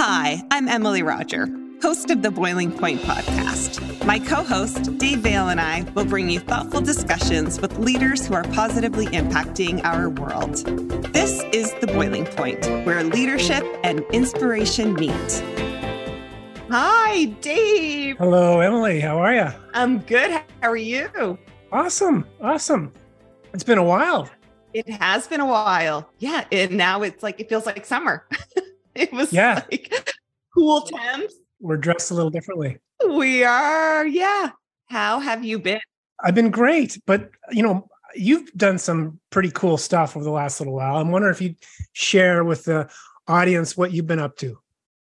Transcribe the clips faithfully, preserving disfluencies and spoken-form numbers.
Hi, I'm Emily Roger, host of The Boiling Point podcast. My co-host, Dave Vale, and I will bring you thoughtful discussions with leaders who are positively impacting our world. This is The Boiling Point, where leadership and inspiration meet. Hi, Dave. Hello, Emily. How are you? I'm good. How are you? Awesome. Awesome. It's been a while. It has been a while. Yeah. And now it's like, it feels like summer. It was yeah. like cool temps. We're dressed a little differently. We are. Yeah. How have you been? I've been great, but you know, you've done some pretty cool stuff over the last little while. I'm wondering if you'd share with the audience what you've been up to.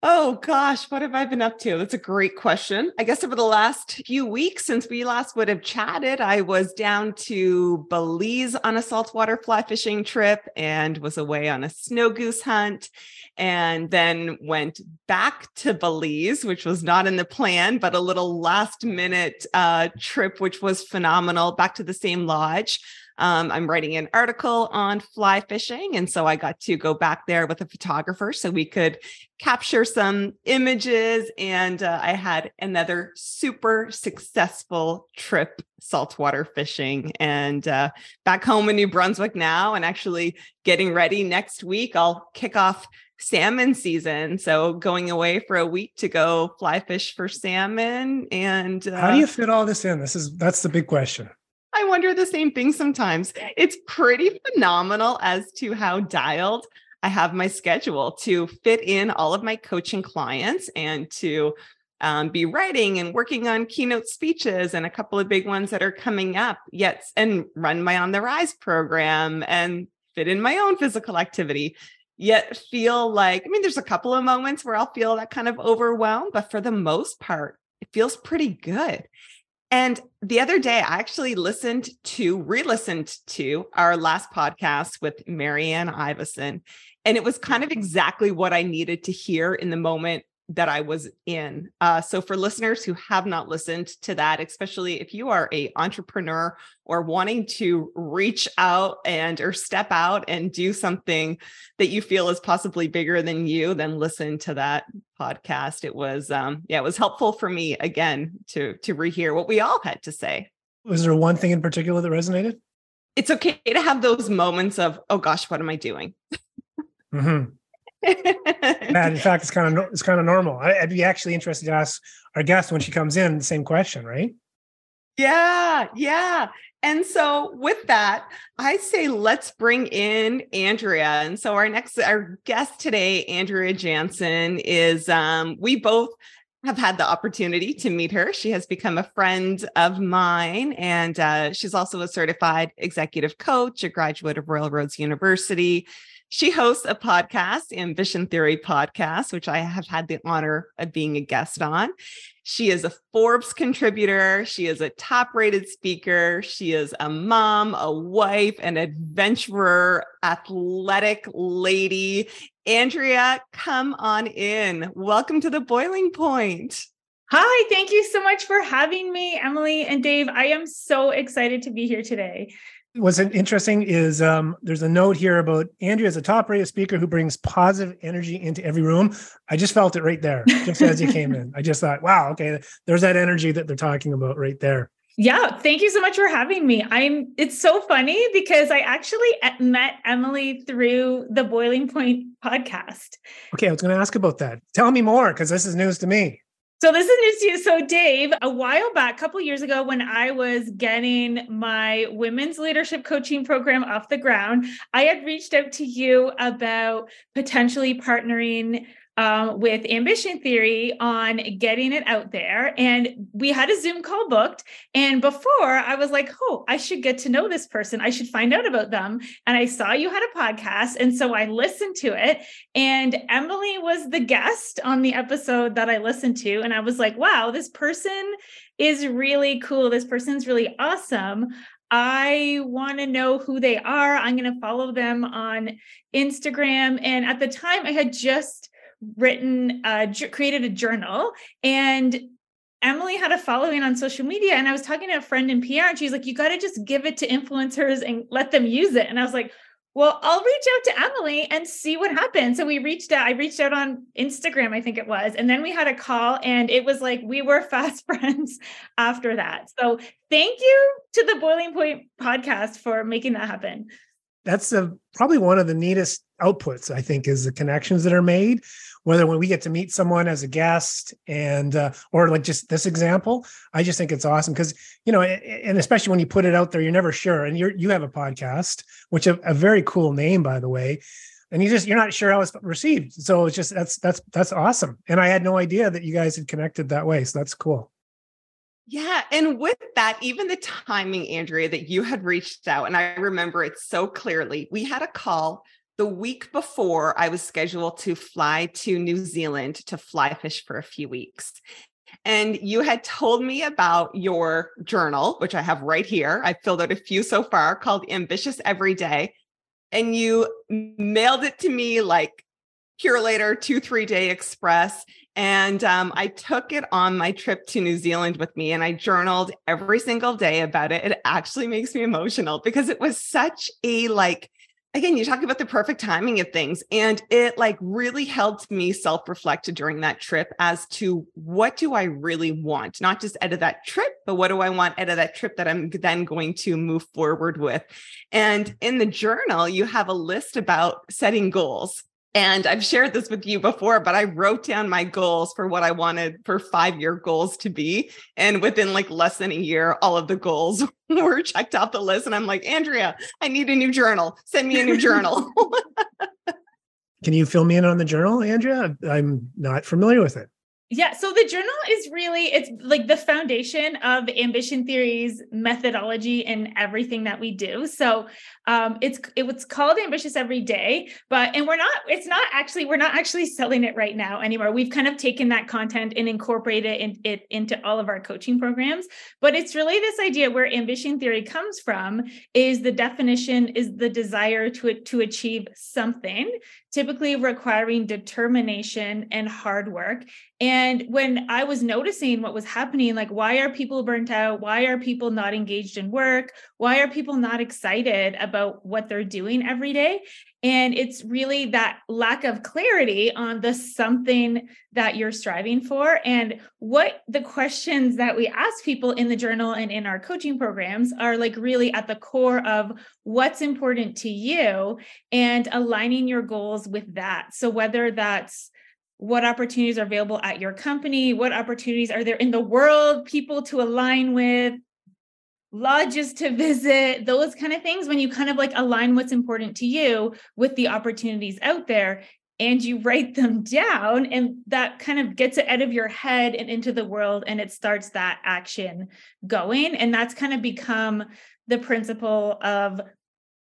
Oh gosh, what have I been up to? That's a great question. I guess over the last few weeks since we last would have chatted, I was down to Belize on a saltwater fly fishing trip and was away on a snow goose hunt, and then went back to Belize, which was not in the plan, but a little last minute uh, trip, which was phenomenal, back to the same lodge. Um, I'm writing an article on fly fishing, and so I got to go back there with a photographer so we could capture some images, and uh, I had another super successful trip saltwater fishing, and uh, back home in New Brunswick now, and actually getting ready next week. I'll kick off salmon season, so going away for a week to go fly fish for salmon. And uh, how do you fit all this in? This is that's the big question. I wonder the same thing sometimes. It's pretty phenomenal as to how dialed I have my schedule to fit in all of my coaching clients and to um, be writing and working on keynote speeches and a couple of big ones that are coming up yet, and run my On the Rise program and fit in my own physical activity, yet feel like, I mean, there's a couple of moments where I'll feel that kind of overwhelmed, but for the most part, it feels pretty good. And the other day, I actually listened to, re-listened to our last podcast with Marianne Iveson, and it was kind of exactly what I needed to hear in the moment that I was in. Uh, so for listeners who have not listened to that, especially if you are an entrepreneur or wanting to reach out and or step out and do something that you feel is possibly bigger than you, then listen to that podcast. It was, um, yeah, it was helpful for me again to to rehear what we all had to say. Was there one thing in particular that resonated? It's okay to have those moments of, oh gosh, what am I doing? Mm-hmm. That, in fact, it's kind of it's kind of normal. I, I'd be actually interested to ask our guest when she comes in the same question, right? Yeah, yeah. And so with that, I say let's bring in Andrea. And so our next our guest today, Andrea Janzen, is um, we both have had the opportunity to meet her. She has become a friend of mine, and uh, she's also a certified executive coach, a graduate of Royal Roads University. She hosts a podcast, Ambition Theory Podcast, which I have had the honor of being a guest on. She is a Forbes contributor. She is a top-rated speaker. She is a mom, a wife, an adventurer, athletic lady. Andrea, come on in. Welcome to The Boiling Point. Hi, thank you so much for having me, Emily and Dave. I am so excited to be here today. What's interesting is um, there's a note here about Andrea is a top-rated speaker who brings positive energy into every room. I just felt it right there, just as you came in. I just thought, wow, okay, there's that energy that they're talking about right there. Yeah, thank you so much for having me. I'm. It's so funny because I actually met Emily through the Boiling Point podcast. Okay, I was going to ask about that. Tell me more, because this is news to me. So this is news to you. So Dave, a while back, a couple of years ago, when I was getting my women's leadership coaching program off the ground, I had reached out to you about potentially partnering uh, with Ambition Theory on getting it out there. And we had a Zoom call booked. And before I was like, oh, I should get to know this person. I should find out about them. And I saw you had a podcast. And so I listened to it. And Emily was the guest on the episode that I listened to. And I was like, wow, this person is really cool. This person's really awesome. I want to know who they are. I'm going to follow them on Instagram. And at the time, I had just written, uh, created a journal, and Emily had a following on social media. And I was talking to a friend in P R, and she's like, you got to just give it to influencers and let them use it. And I was like, well, I'll reach out to Emily and see what happens. So we reached out, I reached out on Instagram, I think it was. And then we had a call, and it was like, we were fast friends after that. So thank you to the Boiling Point podcast for making that happen. That's a, probably one of the neatest outputs, I think, is the connections that are made, whether when we get to meet someone as a guest and, uh, or like just this example, I just think it's awesome. Cause you know, and especially when you put it out there, you're never sure. And you're, you have a podcast, which a, a very cool name, by the way, and you just, you're not sure how it's received. So it's just, that's, that's, that's awesome. And I had no idea that you guys had connected that way. So that's cool. Yeah. And with that, even the timing, Andrea, that you had reached out, and I remember it so clearly, we had a call the week before I was scheduled to fly to New Zealand to fly fish for a few weeks. And you had told me about your journal, which I have right here. I filled out a few so far, called Ambitious Every Day. And you mailed it to me like Curelator, two, three day express. And um, I took it on my trip to New Zealand with me, and I journaled every single day about it. It actually makes me emotional because it was such a, like, again, you talk about the perfect timing of things. And it like really helped me self-reflect during that trip as to what do I really want, not just out of that trip, but what do I want out of that trip that I'm then going to move forward with. And in the journal, you have a list about setting goals. And I've shared this with you before, but I wrote down my goals for what I wanted for five-year goals to be. And within like less than a year, all of the goals were checked off the list. And I'm like, Andrea, I need a new journal. Send me a new journal. Can you fill me in on the journal, Andrea? I'm not familiar with it. Yeah. So the journal is really, it's like the foundation of Ambition Theory's methodology and everything that we do. So um, it's, it, it's called Ambitious Every Day, but, and we're not, it's not actually, we're not actually selling it right now anymore. We've kind of taken that content and incorporated it, in, it into all of our coaching programs, but it's really this idea where Ambition Theory comes from is the definition is the desire to, to achieve something, typically requiring determination and hard work. And when I was noticing what was happening, like, why are people burnt out? Why are people not engaged in work? Why are people not excited about what they're doing every day? And it's really that lack of clarity on the something that you're striving for. And what the questions that we ask people in the journal and in our coaching programs are like really at the core of what's important to you and aligning your goals with that. So whether that's what opportunities are available at your company, what opportunities are there in the world, people to align with, lodges to visit, those kind of things. When you kind of like align what's important to you with the opportunities out there and you write them down, and that kind of gets it out of your head and into the world, and it starts that action going. And that's kind of become the principle of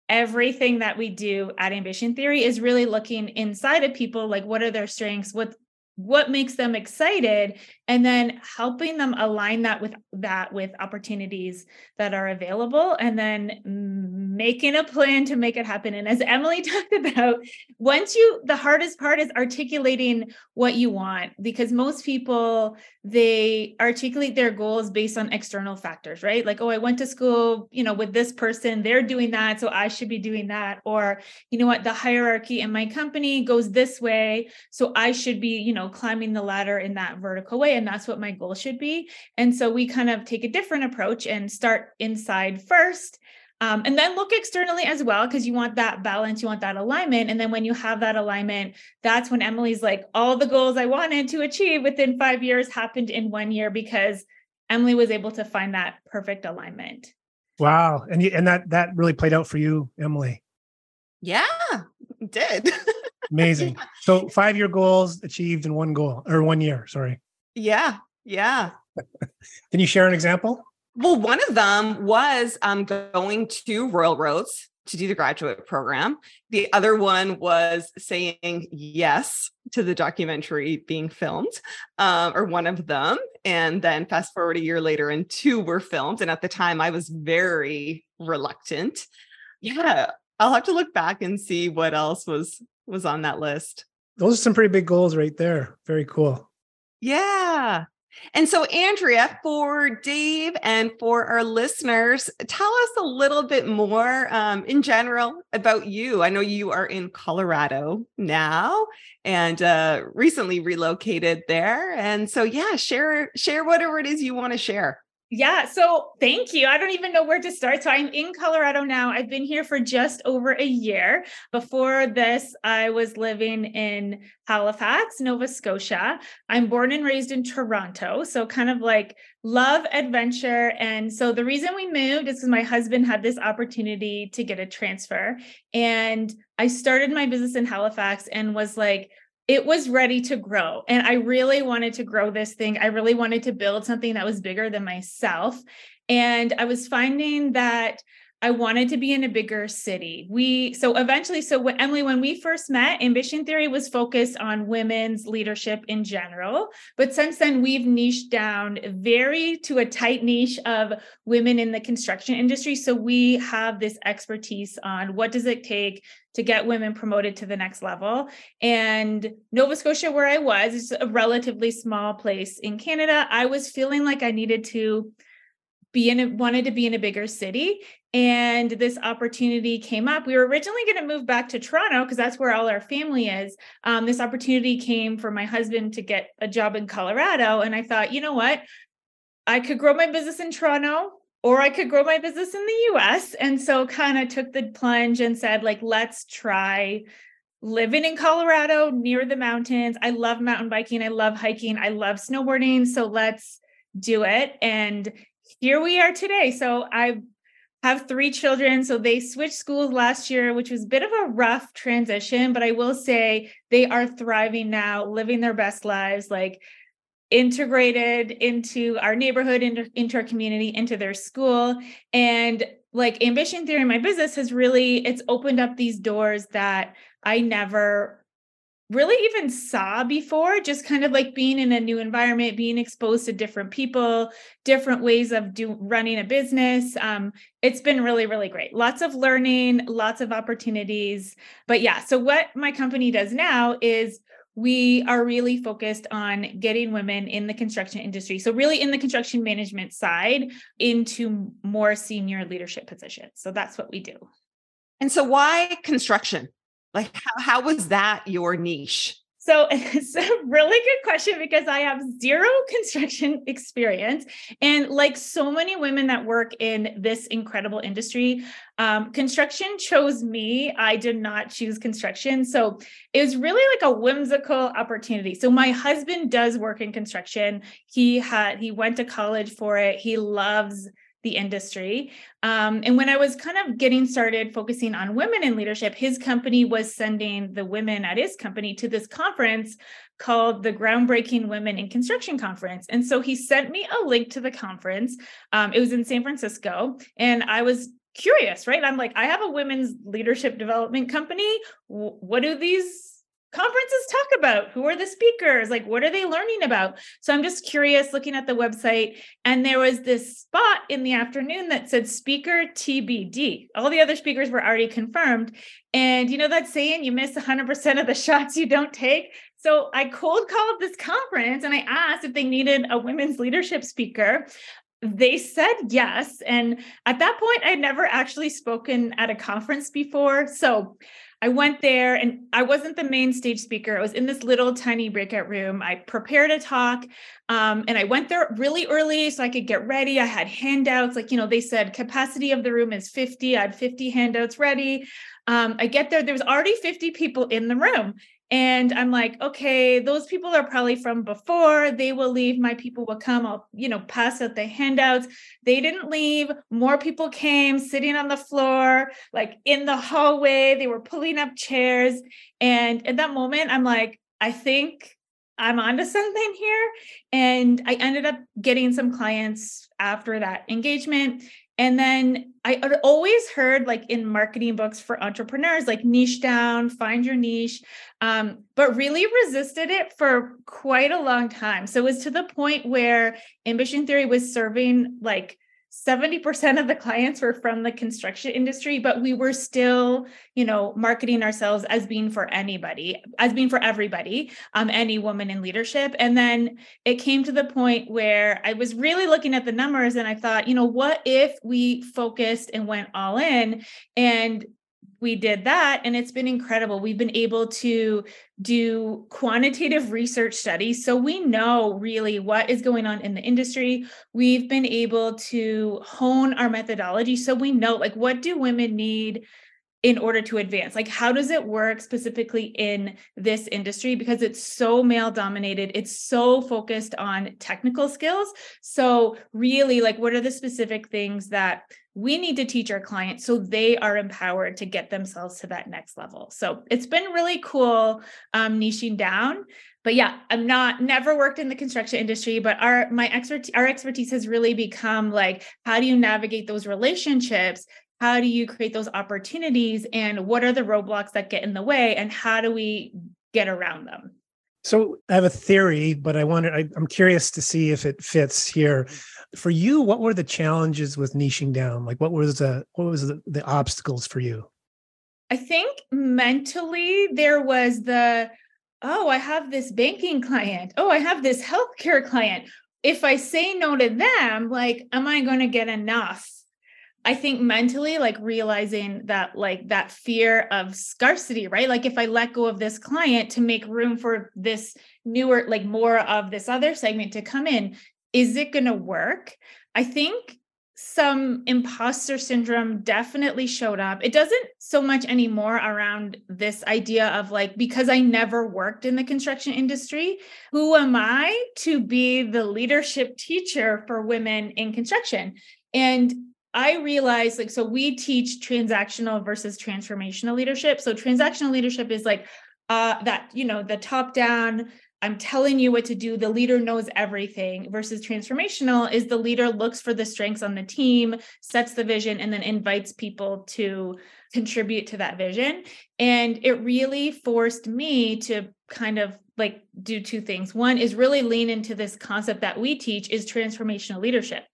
everything that we do at Ambition Theory, is really looking inside of people, like what are their strengths, what what makes them excited, and then helping them align that with that with opportunities that are available, and then making a plan to make it happen. And as Emily talked about, once you, the hardest part is articulating what you want, because most people, they articulate their goals based on external factors, right? Like, oh, I went to school, you know, with this person, they're doing that, so I should be doing that. Or, you know what, the hierarchy in my company goes this way, so I should be, you know, climbing the ladder in that vertical way. And that's what my goal should be. And so we kind of take a different approach and start inside first. Um, and then look externally as well, because you want that balance, you want that alignment. And then when you have that alignment, that's when Emily's like, all the goals I wanted to achieve within five years happened in one year because Emily was able to find that perfect alignment. Wow. And, you, and that, that really played out for you, Emily. Yeah, it did. Amazing. So five-year goals achieved in one goal or one year, sorry. Yeah. Yeah. Can you share an example? Well, one of them was um, going to Royal Roads to do the graduate program. The other one was saying yes to the documentary being filmed, um, or one of them. And then fast forward a year later and two were filmed. And at the time I was very reluctant. Yeah. I'll have to look back and see what else was was on that list. Those are some pretty big goals right there. Very cool. Yeah. And so, Andrea, for Dave and for our listeners, tell us a little bit more um, in general about you. I know you are in Colorado now and uh, recently relocated there. And so, yeah, share, share whatever it is you want to share. Yeah. So thank you. I don't even know where to start. So I'm in Colorado now. I've been here for just over a year. Before this, I was living in Halifax, Nova Scotia. I'm born and raised in Toronto. So kind of like love adventure. And so the reason we moved is because my husband had this opportunity to get a transfer. And I started my business in Halifax and was like, it was ready to grow. And I really wanted to grow this thing. I really wanted to build something that was bigger than myself. And I was finding that I wanted to be in a bigger city. We, so eventually, so when, Emily, when we first met, Ambition Theory was focused on women's leadership in general. But since then, we've niched down very to a tight niche of women in the construction industry. So we have this expertise on what does it take to get women promoted to the next level. And Nova Scotia, where I was, is a relatively small place in Canada. I was feeling like I needed to be in, a, wanted to be in a bigger city. And this opportunity came up. We were originally going to move back to Toronto because that's where all our family is. Um, this opportunity came for my husband to get a job in Colorado. And I thought, you know what? I could grow my business in Toronto, or I could grow my business in the U S. And so kind of took the plunge and said, like, let's try living in Colorado near the mountains. I love mountain biking. I love hiking. I love snowboarding. So let's do it. And here we are today. So I have three children. So they switched schools last year, which was a bit of a rough transition, but I will say they are thriving now, living their best lives, like integrated into our neighborhood, into, into our community, into their school. And like Ambition Theory, my business has really, it's opened up these doors that I never really even saw before, just kind of like being in a new environment, being exposed to different people, different ways of do, running a business. Um, it's been really, really great. Lots of learning, lots of opportunities. But yeah, so what my company does now is we are really focused on getting women in the construction industry. So really in the construction management side into more senior leadership positions. So that's what we do. And so why construction? Like, how, how was that your niche? So it's a really good question because I have zero construction experience. And like so many women that work in this incredible industry, um, construction chose me. I did not choose construction. So it was really like a whimsical opportunity. So my husband does work in construction. He had, he went to college for it. He loves the industry. Um, and when I was kind of getting started focusing on women in leadership, his company was sending the women at his company to this conference called the Groundbreaking Women in Construction Conference. And so he sent me a link to the conference. Um, it was in San Francisco. And I was curious, right? I'm like, I have a women's leadership development company. W- what do these conferences talk about? Who are the speakers? Like, what are they learning about? So I'm just curious looking at the website. And there was this spot in the afternoon that said speaker T B D. All the other speakers were already confirmed. And you know that saying, you miss one hundred percent of the shots you don't take. So I cold called this conference and I asked if they needed a women's leadership speaker. They said yes. And at that point, I'd never actually spoken at a conference before. So I went there and I wasn't the main stage speaker. I was in this little tiny breakout room. I prepared a talk um, and I went there really early so I could get ready. I had handouts. Like, you know, they said capacity of the room is fifty. I had fifty handouts ready. Um, I get there. There was already fifty people in the room. And I'm like, okay, those people are probably from before. They will leave. My people will come. I'll, you know, pass out the handouts. They didn't leave. More people came sitting on the floor, like in the hallway. They were pulling up chairs. And at that moment, I'm like, I think I'm onto something here. And I ended up getting some clients after that engagement. And then I always heard, like in marketing books for entrepreneurs, like niche down, find your niche, um, but really resisted it for quite a long time. So it was to the point where Ambition Theory was serving like seventy percent of the clients were from the construction industry, but we were still, you know, marketing ourselves as being for anybody, as being for everybody, um, any woman in leadership. And then it came to the point where I was really looking at the numbers and I thought, you know, what if we focused and went all in? And we did that, and it's been incredible. We've been able to do quantitative research studies, so we know really what is going on in the industry. We've been able to hone our methodology, so we know, like, what do women need in order to advance? Like, how does it work specifically in this industry? Because it's so male dominated, it's so focused on technical skills. So really, like, what are the specific things that we need to teach our clients so they are empowered to get themselves to that next level? So it's been really cool um, niching down. But yeah, I'm not never worked in the construction industry, but our my expertise our expertise has really become like, how do you navigate those relationships? How do you create those opportunities? And what are the roadblocks that get in the way? And how do we get around them? So I have a theory, but I wanted, I, I'm curious to see if it fits here. For you, what were the challenges with niching down? Like, what was the what was the, the obstacles for you? I think mentally there was the, oh, I have this banking client. Oh, I have this healthcare client. If I say no to them, like, am I going to get enough? I think mentally, like, realizing that, like, that fear of scarcity, right? Like, if I let go of this client to make room for this newer, like, more of this other segment to come in, is it going to work? I think some imposter syndrome definitely showed up. It doesn't so much anymore around this idea of, like, because I never worked in the construction industry, who am I to be the leadership teacher for women in construction? And I realized, like, so we teach transactional versus transformational leadership. So transactional leadership is like uh, that, you know, the top down, I'm telling you what to do, the leader knows everything, versus transformational is the leader looks for the strengths on the team, sets the vision, and then invites people to contribute to that vision. And it really forced me to kind of, like, do two things. One is really lean into this concept that we teach is transformational leadership.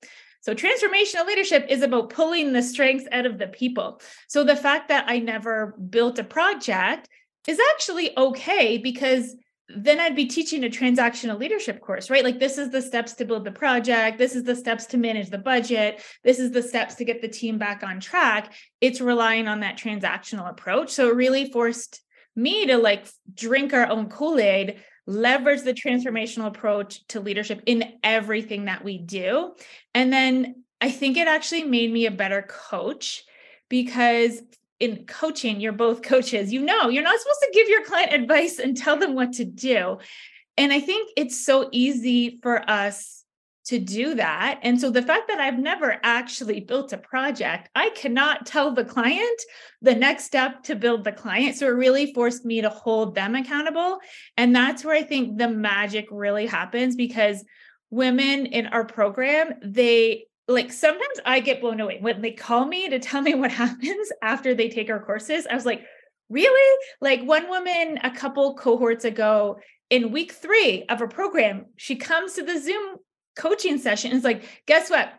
So transformational leadership is about pulling the strengths out of the people. So the fact that I never built a project is actually okay, because then I'd be teaching a transactional leadership course, right? Like, this is the steps to build the project. This is the steps to manage the budget. This is the steps to get the team back on track. It's relying on that transactional approach. So it really forced me to, like, drink our own Kool-Aid, leverage the transformational approach to leadership in everything that we do. And then I think it actually made me a better coach, because in coaching, you're both coaches, you know, you're not supposed to give your client advice and tell them what to do. And I think it's so easy for us to do that. And so the fact that I've never actually built a project, I cannot tell the client the next step to build the client. So it really forced me to hold them accountable. And that's where I think the magic really happens, because women in our program, they like, sometimes I get blown away when they call me to tell me what happens after they take our courses. I was like, really? Like, one woman a couple cohorts ago, in week three of a program, she comes to the Zoom coaching session. It's like, guess what?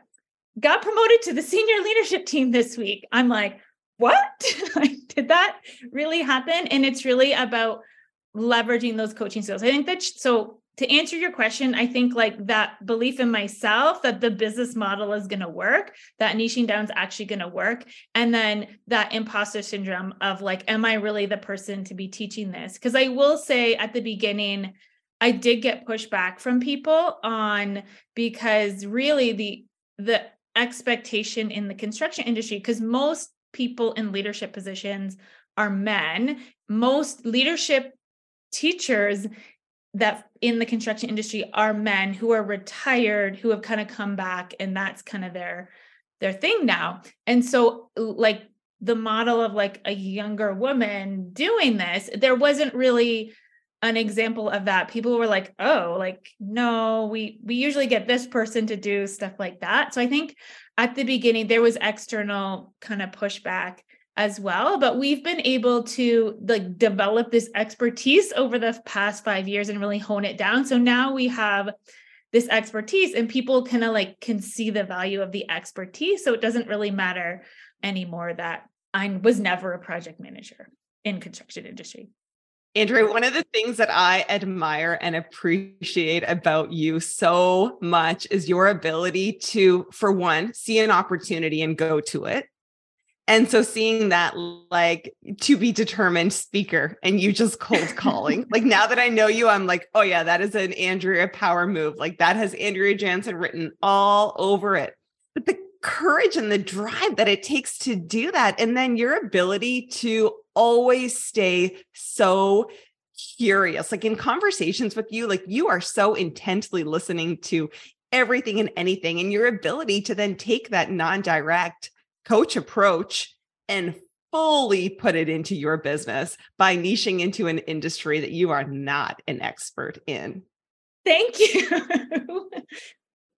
Got promoted to the senior leadership team this week. I'm like, what? Did that really happen? And it's really about leveraging those coaching skills. I think that, so to answer your question, I think, like, that belief in myself that the business model is going to work, that niching down is actually going to work. And then that imposter syndrome of, like, am I really the person to be teaching this? Because I will say at the beginning, I did get pushback from people on, because really the the expectation in the construction industry, because most people in leadership positions are men, most leadership teachers that in the construction industry are men who are retired, who have kind of come back, and that's kind of their their thing now. And so, like, the model of, like, a younger woman doing this, there wasn't really an example of that. People were like, oh, like, no, we, we usually get this person to do stuff like that. So I think at the beginning, there was external kind of pushback as well, but we've been able to, like, develop this expertise over the past five years and really hone it down. So now we have this expertise, and people kind of like can see the value of the expertise. So it doesn't really matter anymore that I was never a project manager in construction industry. Andrea, one of the things that I admire and appreciate about you so much is your ability to, for one, see an opportunity and go to it. And so seeing that, like, to be determined speaker, and you just cold calling, like, now that I know you, I'm like, oh yeah, that is an Andrea power move. Like, that has Andrea Janzen written all over it. But the courage and the drive that it takes to do that. And then your ability to always stay so curious, like in conversations with you, like you are so intensely listening to everything and anything, and your ability to then take that non-direct coach approach and fully put it into your business by niching into an industry that you are not an expert in. Thank you.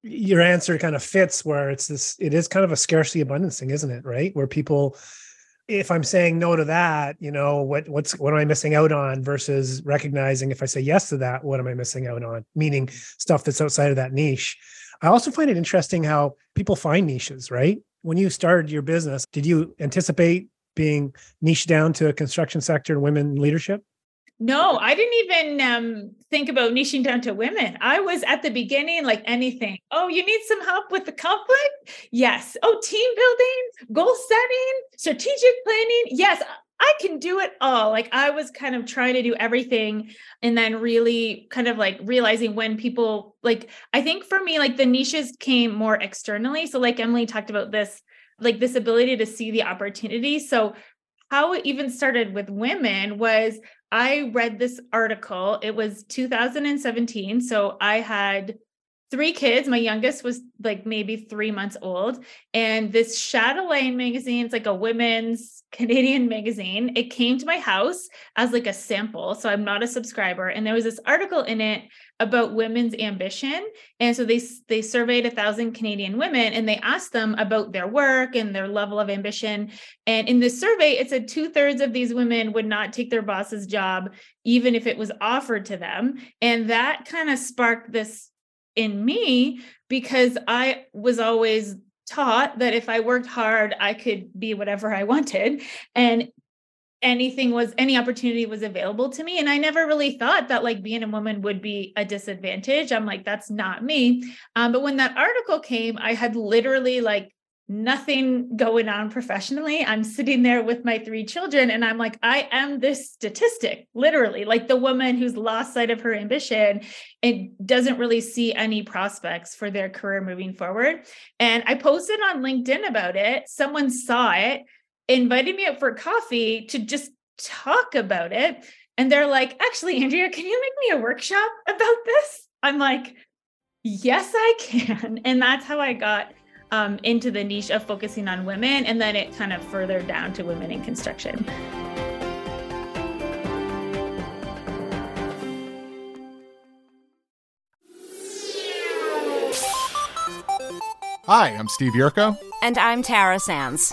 Your answer kind of fits where it's this, it is kind of a scarcity abundance thing, isn't it? Right? Where people, if I'm saying no to that, you know, what, what's, what am I missing out on versus recognizing if I say yes to that, what am I missing out on? Meaning stuff that's outside of that niche. I also find it interesting how people find niches, right? When you started your business, did you anticipate being niched down to a construction sector and women leadership? No, I didn't even um, think about niching down to women. I was at the beginning, like anything. Oh, you need some help with the conflict? Yes. Oh, team building, goal setting, strategic planning. Yes, I can do it all. Like, I was kind of trying to do everything, and then really kind of like realizing when people, like, I think for me, like the niches came more externally. So like Emily talked about this, like this ability to see the opportunity. So how it even started with women was I read this article. It was two thousand seventeen. So I had three kids. My youngest was like maybe three months old. And this Chatelaine magazine, it's like a women's Canadian magazine. It came to my house as like a sample. So I'm not a subscriber. And there was this article in it about women's ambition. And so they, they surveyed a thousand Canadian women, and they asked them about their work and their level of ambition. And in this survey, it said two thirds of these women would not take their boss's job, even if it was offered to them. And that kind of sparked this in me, because I was always taught that if I worked hard, I could be whatever I wanted. And anything was, any opportunity was available to me. And I never really thought that like being a woman would be a disadvantage. I'm like, that's not me. Um, but when that article came, I had literally like nothing going on professionally. I'm sitting there with my three children, and I'm like, I am this statistic, literally, like the woman who's lost sight of her ambition and doesn't really see any prospects for their career moving forward. And I posted on LinkedIn about it. Someone saw it, invited me up for coffee to just talk about it. And they're like, actually, Andrea, can you make me a workshop about this? I'm like, yes, I can. And that's how I got Um, into the niche of focusing on women, and then it kind of further down to women in construction. Hi, I'm Steve Yerko. And I'm Tara Sands.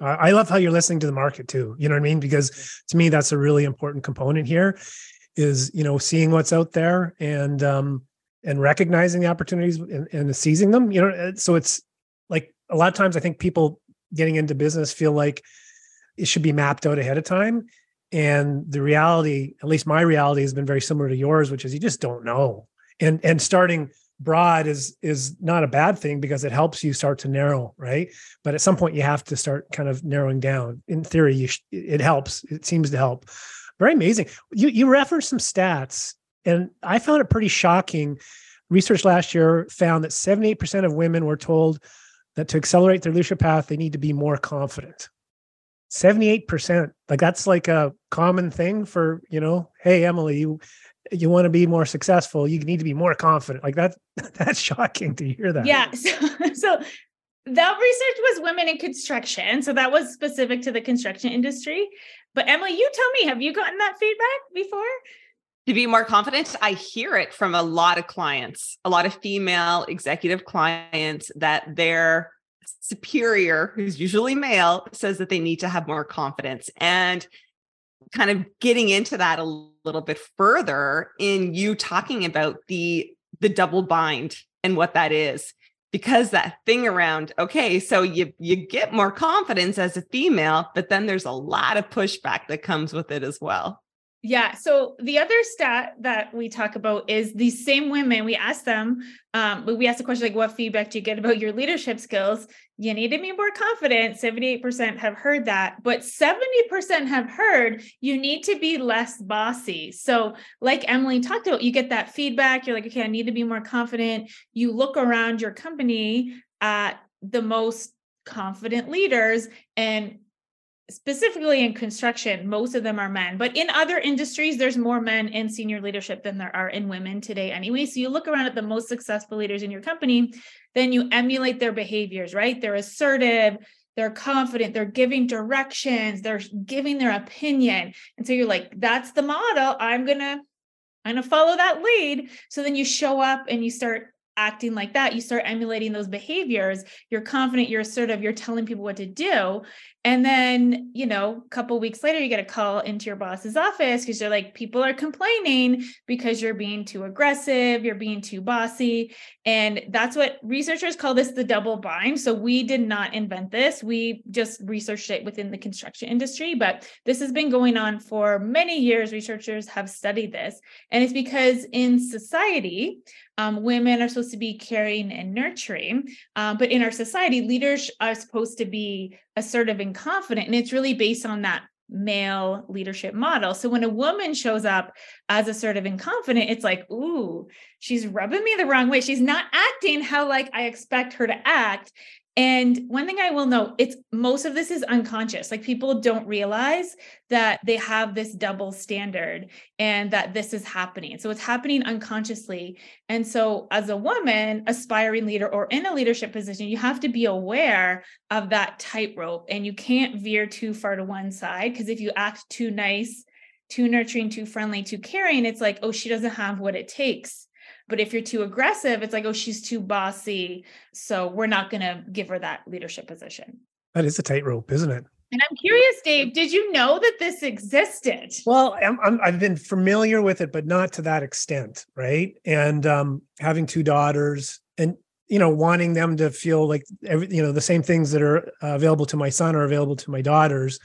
I love how you're listening to the market too. You know what I mean? Because to me, that's a really important component here is, you know, seeing what's out there and, um, and recognizing the opportunities and, and seizing them, you know? So it's like, a lot of times I think people getting into business feel like it should be mapped out ahead of time. And the reality, at least my reality, has been very similar to yours, which is you just don't know. And, and starting broad is is not a bad thing because it helps you start to narrow, right? But at some point you have to start kind of narrowing down. In theory, you sh- it helps. It seems to help. Very amazing. You you referenced some stats, and I found it pretty shocking. Research last year found that seventy-eight percent of women were told that to accelerate their leadership path, they need to be more confident. seventy-eight percent, like that's like a common thing for, you know, hey, Emily, you, you want to be more successful, you need to be more confident. Like that, that's shocking to hear that. Yeah. So, so that research was women in construction. So that was specific to the construction industry. But Emily, you tell me, have you gotten that feedback before? To be more confident, I hear it from a lot of clients, a lot of female executive clients, that their superior, who's usually male, says that they need to have more confidence. And kind of getting into that a little bit further in you talking about the, the double bind and what that is, because that thing around, okay, so you, you get more confidence as a female, but then there's a lot of pushback that comes with it as well. Yeah. So the other stat that we talk about is these same women, we asked them, um, we asked the question, like, what feedback do you get about your leadership skills? You need to be more confident. seventy-eight percent have heard that, but seventy percent have heard you need to be less bossy. So like Emily talked about, you get that feedback. You're like, okay, I need to be more confident. You look around your company at the most confident leaders, and specifically in construction, most of them are men, but in other industries, there's more men in senior leadership than there are in women today anyway. So you look around at the most successful leaders in your company, then you emulate their behaviors, right? They're assertive, they're confident, they're giving directions, they're giving their opinion. And so you're like, that's the model. I'm going to, I'm going to follow that lead. So then you show up and you start acting like that, you start emulating those behaviors. You're confident, you're assertive, you're telling people what to do. And then, you know, a couple of weeks later, you get a call into your boss's office because they're like, people are complaining because you're being too aggressive, you're being too bossy. And that's what researchers call this, the double bind. So we did not invent this. We just researched it within the construction industry, but this has been going on for many years. Researchers have studied this. And it's because in society, Um, women are supposed to be caring and nurturing, um, but in our society, leaders are supposed to be assertive and confident, and it's really based on that male leadership model. So when a woman shows up as assertive and confident, it's like, ooh, she's rubbing me the wrong way. She's not acting how like I expect her to act. And one thing I will note, it's most of this is unconscious. Like people don't realize that they have this double standard and that this is happening. So it's happening unconsciously. And so as a woman, aspiring leader or in a leadership position, you have to be aware of that tightrope, and you can't veer too far to one side, because if you act too nice, too nurturing, too friendly, too caring, it's like, oh, she doesn't have what it takes. But if you're too aggressive, it's like, oh, she's too bossy, so we're not going to give her that leadership position. That is a tightrope, isn't it? And I'm curious, Dave, did you know that this existed? Well, I'm, I'm, I've been familiar with it, but not to that extent, right? And um, having two daughters and, you know, wanting them to feel like, every, you know, the same things that are uh, available to my son are available to my daughters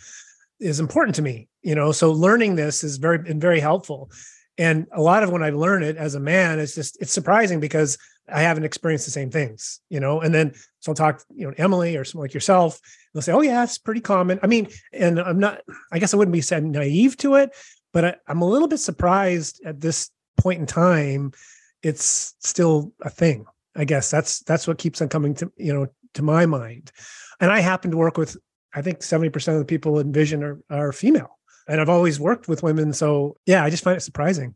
is important to me, you know? So learning this is very, and very helpful. And a lot of when I learn it as a man, it's just, it's surprising because I haven't experienced the same things, you know? And then, so I'll talk, you know, Emily or someone like yourself, and they'll say, oh yeah, it's pretty common. I mean, and I'm not, I guess I wouldn't be said naive to it, but I, I'm a little bit surprised at this point in time, it's still a thing. I guess that's, that's what keeps on coming to, you know, to my mind. And I happen to work with, I think seventy percent of the people in Vision are, are female. And I've always worked with women. So yeah, I just find it surprising.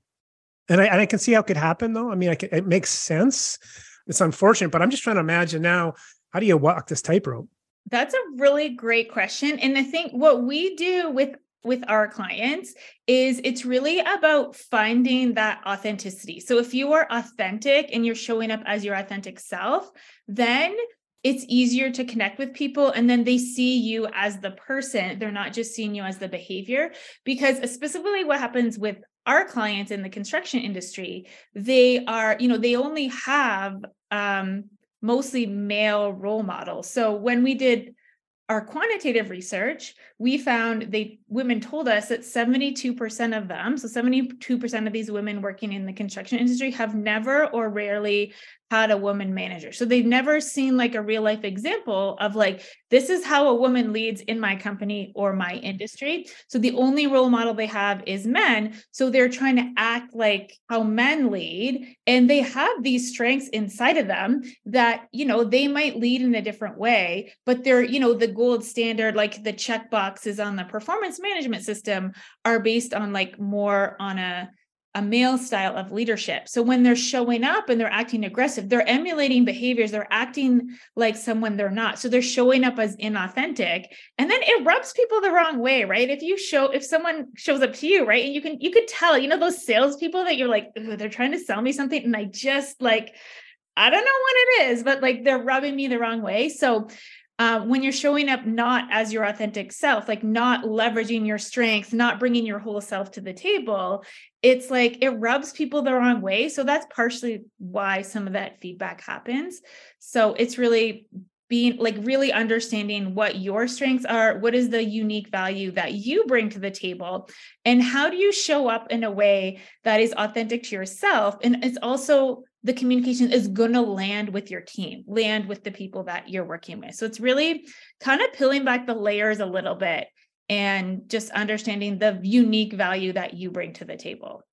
And I, and I can see how it could happen though. I mean, I can, it makes sense. It's unfortunate, but I'm just trying to imagine now, how do you walk this tightrope? That's a really great question. And I think what we do with with our clients is it's really about finding that authenticity. So if you are authentic and you're showing up as your authentic self, then it's easier to connect with people. And then they see you as the person. They're not just seeing you as the behavior, because specifically what happens with our clients in the construction industry, they are, you know, they only have um, mostly male role models. So when we did our quantitative research, we found they women told us that seventy-two percent of them, so seventy-two percent of these women working in the construction industry have never or rarely had a woman manager. So they've never seen like a real life example of like, this is how a woman leads in my company or my industry. So the only role model they have is men. So they're trying to act like how men lead, and they have these strengths inside of them that, you know, they might lead in a different way, but they're, you know, the gold standard, like the check boxes on the performance management system are based on like more on a a male style of leadership. So when they're showing up and they're acting aggressive, they're emulating behaviors, they're acting like someone they're not. So they're showing up as inauthentic. And then it rubs people the wrong way, right? If you show, if someone shows up to you, right? And you can, you could tell, you know, those salespeople that you're like, they're trying to sell me something. And I just like, I don't know what it is, but like they're rubbing me the wrong way. So Uh, when you're showing up not as your authentic self, like not leveraging your strengths, not bringing your whole self to the table, it's like it rubs people the wrong way. So that's partially why some of that feedback happens. So it's really being like really understanding what your strengths are, what is the unique value that you bring to the table, and how do you show up in a way that is authentic to yourself. And it's also the communication is going to land with your team, land with the people that you're working with. So it's really kind of peeling back the layers a little bit and just understanding the unique value that you bring to the table.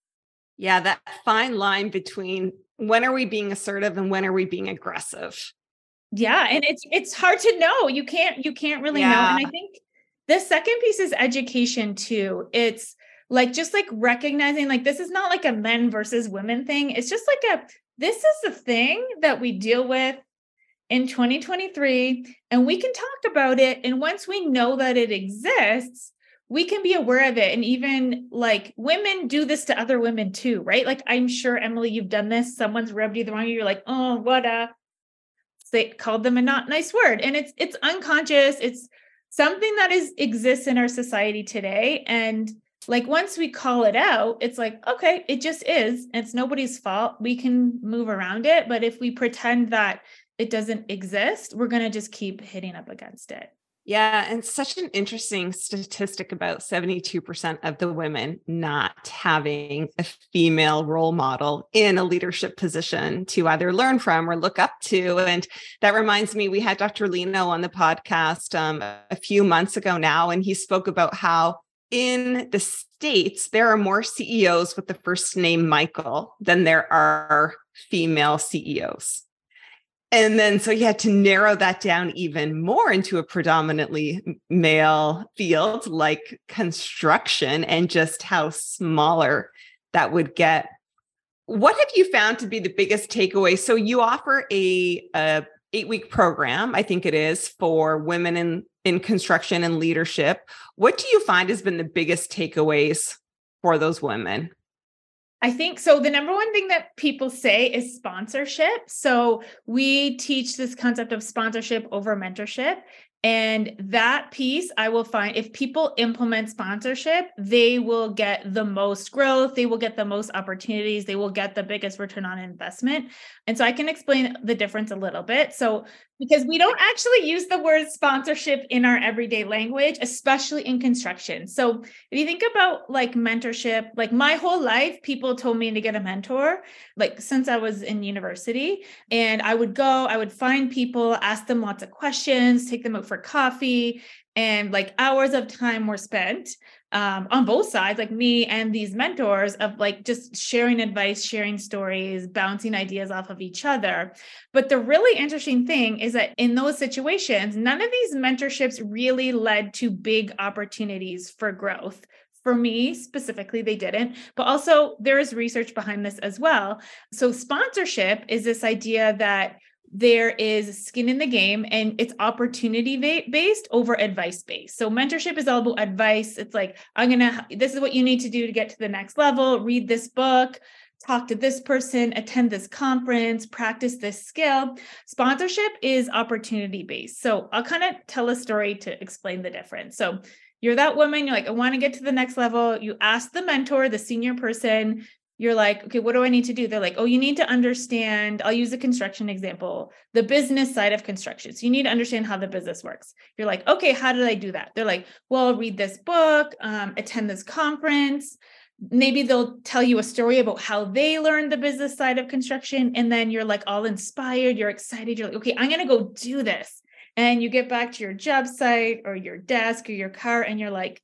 Yeah, that fine line between when are we being assertive and when are we being aggressive? Yeah, and it's it's hard to know. You can't you can't really yeah. know. And I think the second piece is education too. It's like just like recognizing like this is not like a men versus women thing. It's just like a This is the thing that we deal with in twenty twenty-three, and we can talk about it. And once we know that it exists, we can be aware of it. And even like women do this to other women too, right? Like I'm sure, Emily, you've done this. Someone's rubbed you the wrong way. You're like, oh, what a, they called them a not nice word. And it's, it's unconscious. It's something that is exists in our society today. And like once we call it out, it's like, okay, it just is. It's nobody's fault. We can move around it. But if we pretend that it doesn't exist, we're going to just keep hitting up against it. Yeah. And such an interesting statistic about seventy-two percent of the women not having a female role model in a leadership position to either learn from or look up to. And that reminds me, we had Doctor Lino on the podcast um, a few months ago now, and he spoke about how in the States, there are more C E Os with the first name Michael than there are female C E Os. And then, so you had to narrow that down even more into a predominantly male field like construction and just how smaller that would get. What have you found to be the biggest takeaway? So you offer a, a eight-week program, I think it is, for women in, in construction and leadership. What do you find has been the biggest takeaways for those women? I think so. The number one thing that people say is sponsorship. So we teach this concept of sponsorship over mentorship. And that piece, I will find if people implement sponsorship, they will get the most growth, they will get the most opportunities, they will get the biggest return on investment. And so I can explain the difference a little bit. So because we don't actually use the word sponsorship in our everyday language, especially in construction. So if you think about like mentorship, like my whole life, people told me to get a mentor, like since I was in university, and I would go, I would find people, ask them lots of questions, take them out for coffee, and like hours of time were spent um, on both sides, like me and these mentors, of like just sharing advice, sharing stories, bouncing ideas off of each other. But the really interesting thing is that in those situations, none of these mentorships really led to big opportunities for growth. For me specifically, they didn't, but also there is research behind this as well. So sponsorship is this idea that there is skin in the game, and it's opportunity-based over advice-based. So mentorship is all about advice. It's like, I'm going to, this is what you need to do to get to the next level, read this book, talk to this person, attend this conference, practice this skill. Sponsorship is opportunity-based. So I'll kind of tell a story to explain the difference. So you're that woman, you're like, I want to get to the next level. You ask the mentor, the senior person, you're like, okay, what do I need to do? They're like, oh, you need to understand, I'll use a construction example, the business side of construction. So you need to understand how the business works. You're like, okay, how did I do that? They're like, well, read this book, um, attend this conference, maybe they'll tell you a story about how they learned the business side of construction. And then you're like all inspired, you're excited. You're like, okay, I'm going to go do this. And you get back to your job site or your desk or your car. And you're like,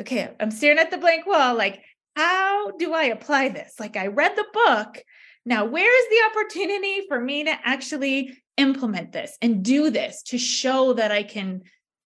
okay, I'm staring at the blank wall. Like, how do I apply this? Like, I read the book. Now, where is the opportunity for me to actually implement this and do this to show that I can,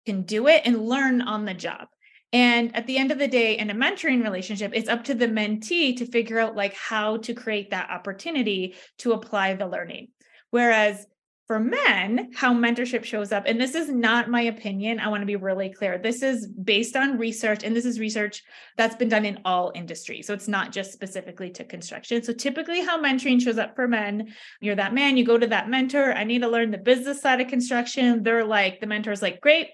can do it and learn on the job? And at the end of the day, in a mentoring relationship, it's up to the mentee to figure out like how to create that opportunity to apply the learning. Whereas for men, how mentorship shows up, and this is not my opinion, I want to be really clear. This is based on research, and this is research that's been done in all industries. So it's not just specifically to construction. So typically how mentoring shows up for men, you're that man, you go to that mentor, I need to learn the business side of construction. They're like, the mentor's like, great.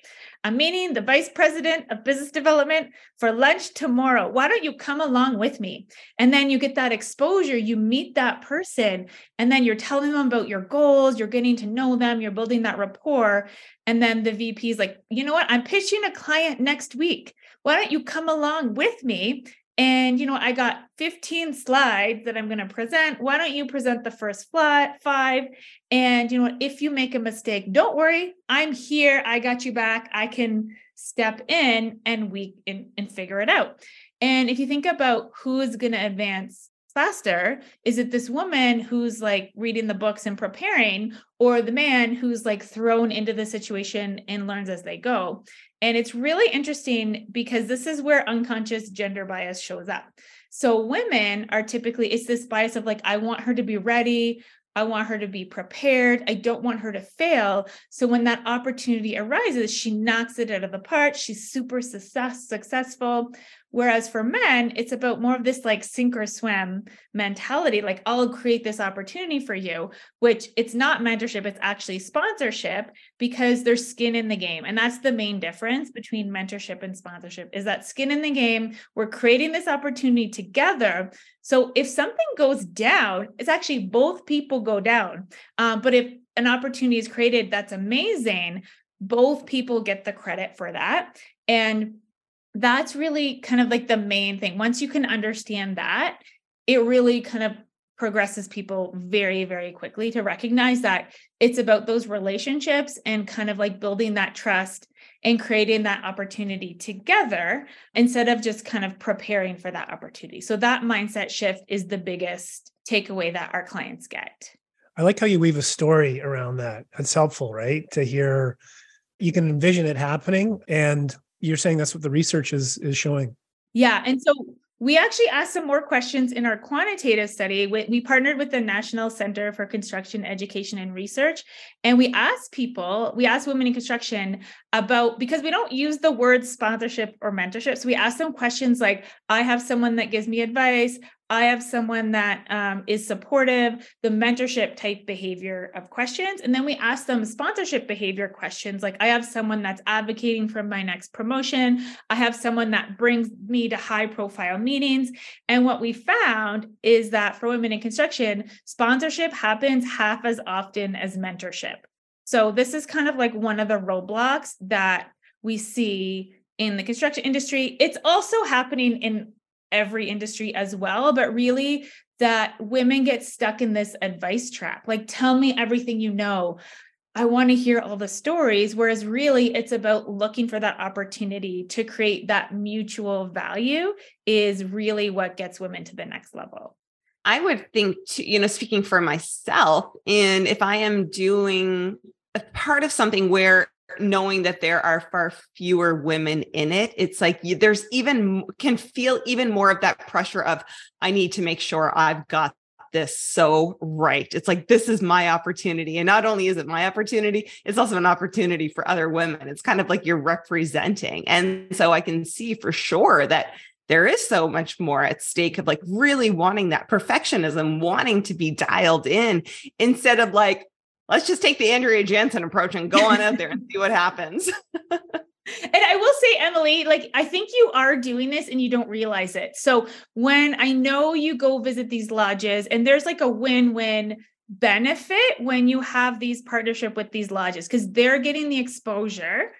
I'm meeting the vice president of business development for lunch tomorrow. Why don't you come along with me? And then you get that exposure, you meet that person, and then you're telling them about your goals, you're getting to know them, you're building that rapport. And then the V P is like, you know what? I'm pitching a client next week. Why don't you come along with me? And, you know, I got fifteen slides that I'm going to present. Why don't you present the first five? And, you know, if you make a mistake, don't worry, I'm here. I got you back. I can step in and we can and figure it out. And if you think about who's going to advance faster, is it this woman who's like reading the books and preparing, or the man who's like thrown into the situation and learns as they go? And it's really interesting because this is where unconscious gender bias shows up. So women are typically, it's this bias of like, I want her to be ready. I want her to be prepared. I don't want her to fail. So when that opportunity arises, she knocks it out of the park. She's super success, successful. Whereas for men, it's about more of this like sink or swim mentality. Like, I'll create this opportunity for you, which it's not mentorship. It's actually sponsorship because there's skin in the game. And that's the main difference between mentorship and sponsorship is that skin in the game. We're creating this opportunity together. So if something goes down, it's actually both people go down. Um, but if an opportunity is created, that's amazing. Both people get the credit for that. And that's really kind of like the main thing. Once you can understand that, it really kind of progresses people very, very quickly to recognize that it's about those relationships and kind of like building that trust and creating that opportunity together instead of just kind of preparing for that opportunity. So that mindset shift is the biggest takeaway that our clients get. I like how you weave a story around that. That's helpful, right? To hear, you can envision it happening, and you're saying that's what the research is is showing. Yeah. And so we actually asked some more questions in our quantitative study. We, we partnered with the National Center for Construction Education and Research. And we asked people, we asked women in construction about, because we don't use the word sponsorship or mentorship. So we asked them questions like, I have someone that gives me advice. I have someone that um, is supportive, the mentorship type behavior of questions. And then we ask them sponsorship behavior questions. Like, I have someone that's advocating for my next promotion. I have someone that brings me to high profile meetings. And what we found is that for women in construction, sponsorship happens half as often as mentorship. So this is kind of like one of the roadblocks that we see in the construction industry. It's also happening in every industry as well, but really that women get stuck in this advice trap. Like, tell me everything you know. I want to hear all the stories. Whereas really it's about looking for that opportunity to create that mutual value is really what gets women to the next level. I would think, to, you know, speaking for myself, and if I am doing a part of something where knowing that there are far fewer women in it, it's like you, there's even can feel even more of that pressure of, I need to make sure I've got this so right. It's like, this is my opportunity. And not only is it my opportunity, it's also an opportunity for other women. It's kind of like you're representing. And so I can see for sure that there is so much more at stake of like really wanting that perfectionism, wanting to be dialed in instead of like, let's just take the Andrea Janzen approach and go on out there and see what happens. And I will say, Emily, like, I think you are doing this and you don't realize it. So when I know you go visit these lodges, and there's like a win-win benefit when you have these partnership with these lodges, because they're getting the exposure.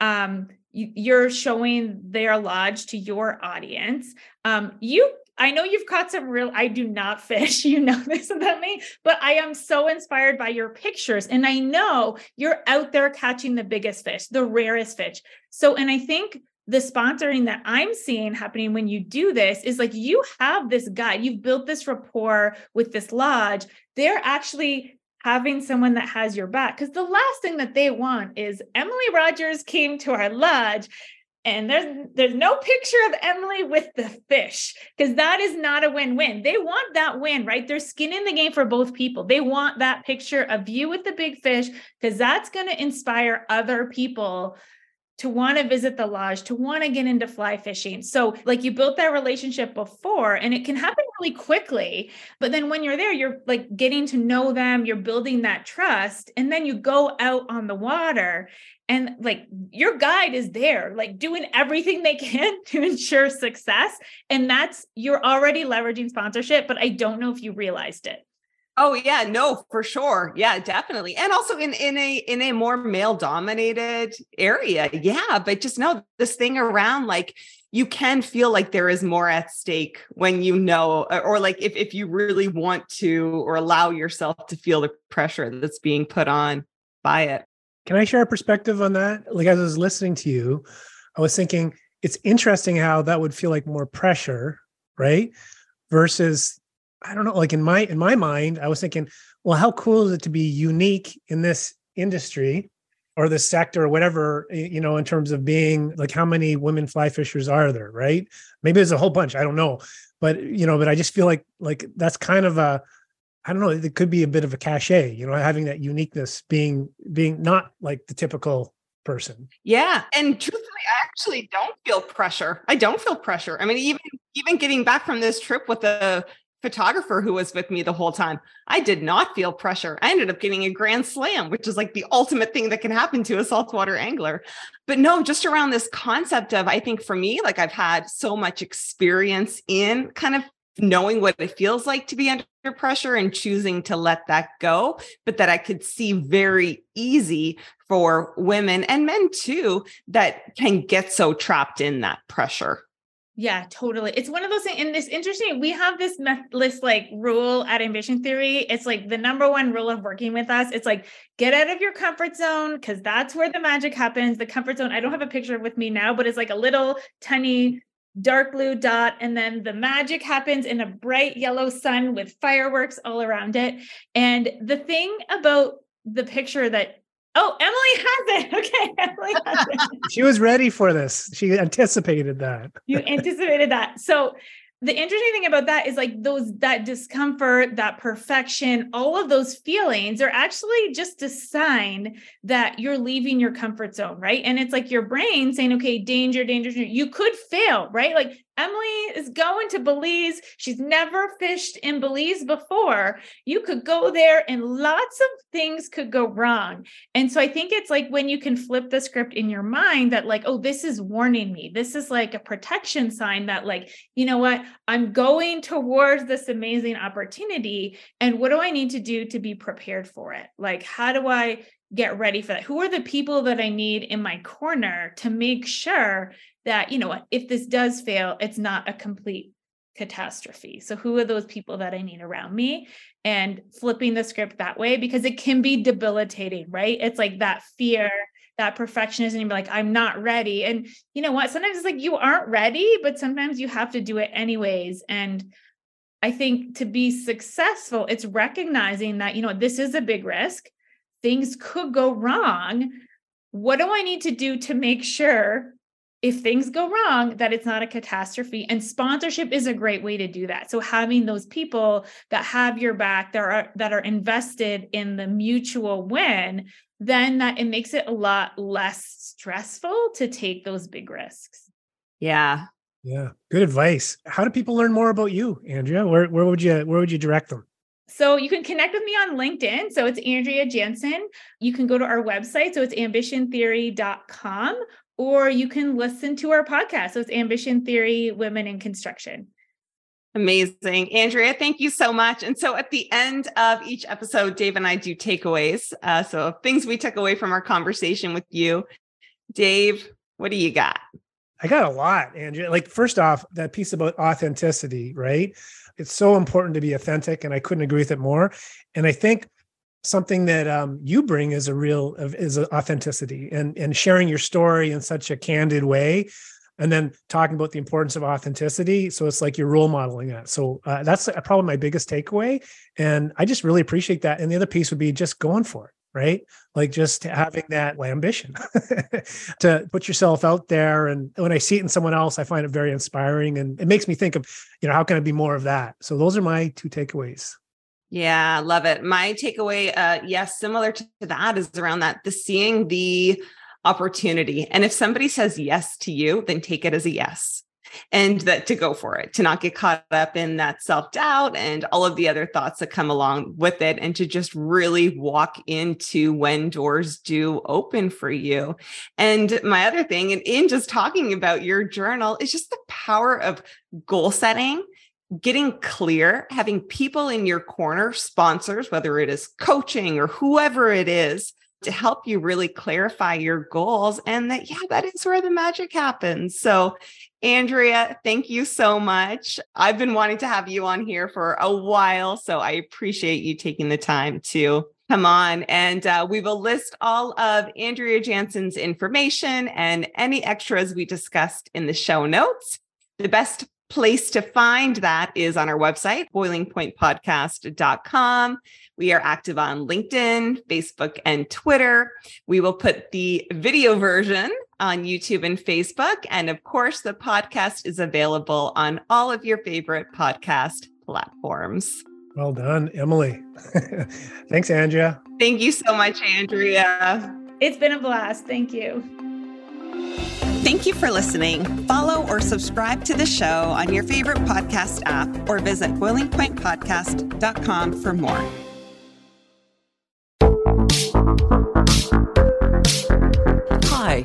Um, you, you're showing their lodge to your audience. Um, you I know you've caught some real, I do not fish, you know this about me, but I am so inspired by your pictures. And I know you're out there catching the biggest fish, the rarest fish. So, and I think the sponsoring that I'm seeing happening when you do this is like, you have this guide, you've built this rapport with this lodge. They're actually having someone that has your back. Because the last thing that they want is Emily Rogers came to our lodge and there's, there's no picture of Emily with the fish, because that is not a win-win. They want that win, right? They're skin in the game for both people. They want that picture of you with the big fish, because that's going to inspire other people to want to visit the lodge, to want to get into fly fishing. So like you built that relationship before, and it can happen really quickly. But then when you're there, you're like getting to know them, you're building that trust. And then you go out on the water and like your guide is there, like doing everything they can to ensure success. And that's, you're already leveraging sponsorship, but I don't know if you realized it. Oh yeah, no, for sure. Yeah, definitely. And also in, in a, in a more male dominated area. Yeah. But just know this thing around, like, you can feel like there is more at stake when you know, or like if, if you really want to, or allow yourself to feel the pressure that's being put on by it. Can I share a perspective on that? Like, as I was listening to you, I was thinking it's interesting how that would feel like more pressure, right? Versus, I don't know, like in my, in my mind, I was thinking, well, how cool is it to be unique in this industry or this sector or whatever, you know, in terms of being like, how many women fly fishers are there, right? Maybe there's a whole bunch, I don't know, but, you know, but I just feel like, like that's kind of a, I don't know, it could be a bit of a cachet, you know, having that uniqueness, being, being not like the typical person. Yeah. And truthfully, I actually don't feel pressure. I don't feel pressure. I mean, even, even getting back from this trip with the photographer who was with me the whole time, I did not feel pressure. I ended up getting a grand slam, which is like the ultimate thing that can happen to a saltwater angler. But no, just around this concept of, I think for me, like I've had so much experience in kind of knowing what it feels like to be under pressure and choosing to let that go, but that I could see very easy for women and men too, that can get so trapped in that pressure. Yeah, totally. It's one of those things, and it's interesting. We have this list, like rule at Ambition Theory. It's like the number one rule of working with us. It's like, get out of your comfort zone, because that's where the magic happens. The comfort zone, I don't have a picture with me now, but it's like a little tiny dark blue dot. And then the magic happens in a bright yellow sun with fireworks all around it. And the thing about the picture that, oh, Emily has it. Okay, Emily has it. She was ready for this. She anticipated that. You anticipated that. So the interesting thing about that is like those, that discomfort, that perfection, all of those feelings are actually just a sign that you're leaving your comfort zone, right? And it's like your brain saying, okay, danger, danger, danger. You could fail, right? Like Emily is going to Belize. She's never fished in Belize before. You could go there and lots of things could go wrong. And so I think it's like when you can flip the script in your mind that like, oh, this is warning me. This is like a protection sign that like, you know what? I'm going towards this amazing opportunity. And what do I need to do to be prepared for it? Like, how do I get ready for that? Who are the people that I need in my corner to make sure that, you know, if this does fail, it's not a complete catastrophe. So who are those people that I need around me? And flipping the script that way, because it can be debilitating, right? It's like that fear, that perfectionism, you're like, I'm not ready. And you know what? Sometimes it's like, you aren't ready, but sometimes you have to do it anyways. And I think to be successful, it's recognizing that, you know, this is a big risk. Things could go wrong. What do I need to do to make sure if things go wrong, that it's not a catastrophe? And sponsorship is a great way to do that. So having those people that have your back, that are, that are invested in the mutual win, then that it makes it a lot less stressful to take those big risks. Yeah. Yeah. Good advice. How do people learn more about you, Andrea? Where, where would you, where would you direct them? So you can connect with me on LinkedIn. So it's Andrea Janzen. You can go to our website. So it's ambition theory dot com. Or you can listen to our podcast. So it's Ambition Theory, Women in Construction. Amazing. Andrea, thank you so much. And so at the end of each episode, Dave and I do takeaways. Uh, so things we took away from our conversation with you. Dave, what do you got? I got a lot, Andrea. Like, first off, that piece about authenticity, right? It's so important to be authentic, and I couldn't agree with it more. And I think something that um, you bring is a real is authenticity and and sharing your story in such a candid way, and then talking about the importance of authenticity. So it's like you're role modeling that. So uh, that's probably my biggest takeaway, and I just really appreciate that. And the other piece would be just going for it. Right? Like just having that ambition to put yourself out there. And when I see it in someone else, I find it very inspiring, and it makes me think of, you know, how can I be more of that? So those are my two takeaways. Yeah. Love it. My takeaway, uh, yes, similar to that is around that, the seeing the opportunity. And if somebody says yes to you, then take it as a yes. And that to go for it, to not get caught up in that self-doubt and all of the other thoughts that come along with it, and to just really walk into when doors do open for you. And my other thing, and in just talking about your journal, is just the power of goal setting, getting clear, having people in your corner, sponsors, whether it is coaching or whoever it is, to help you really clarify your goals, and that, yeah, that is where the magic happens. So Andrea, thank you so much. I've been wanting to have you on here for a while, so I appreciate you taking the time to come on. And uh, we will list all of Andrea Janzen's information and any extras we discussed in the show notes. The best place to find that is on our website, boiling point podcast dot com. We are active on LinkedIn, Facebook, and Twitter. We will put the video version on YouTube and Facebook. And of course, the podcast is available on all of your favorite podcast platforms. Well done, Emily. Thanks, Andrea. Thank you so much, Andrea. It's been a blast. Thank you. Thank you for listening. Follow or subscribe to the show on your favorite podcast app, or visit boiling point podcast dot com for more. Hi,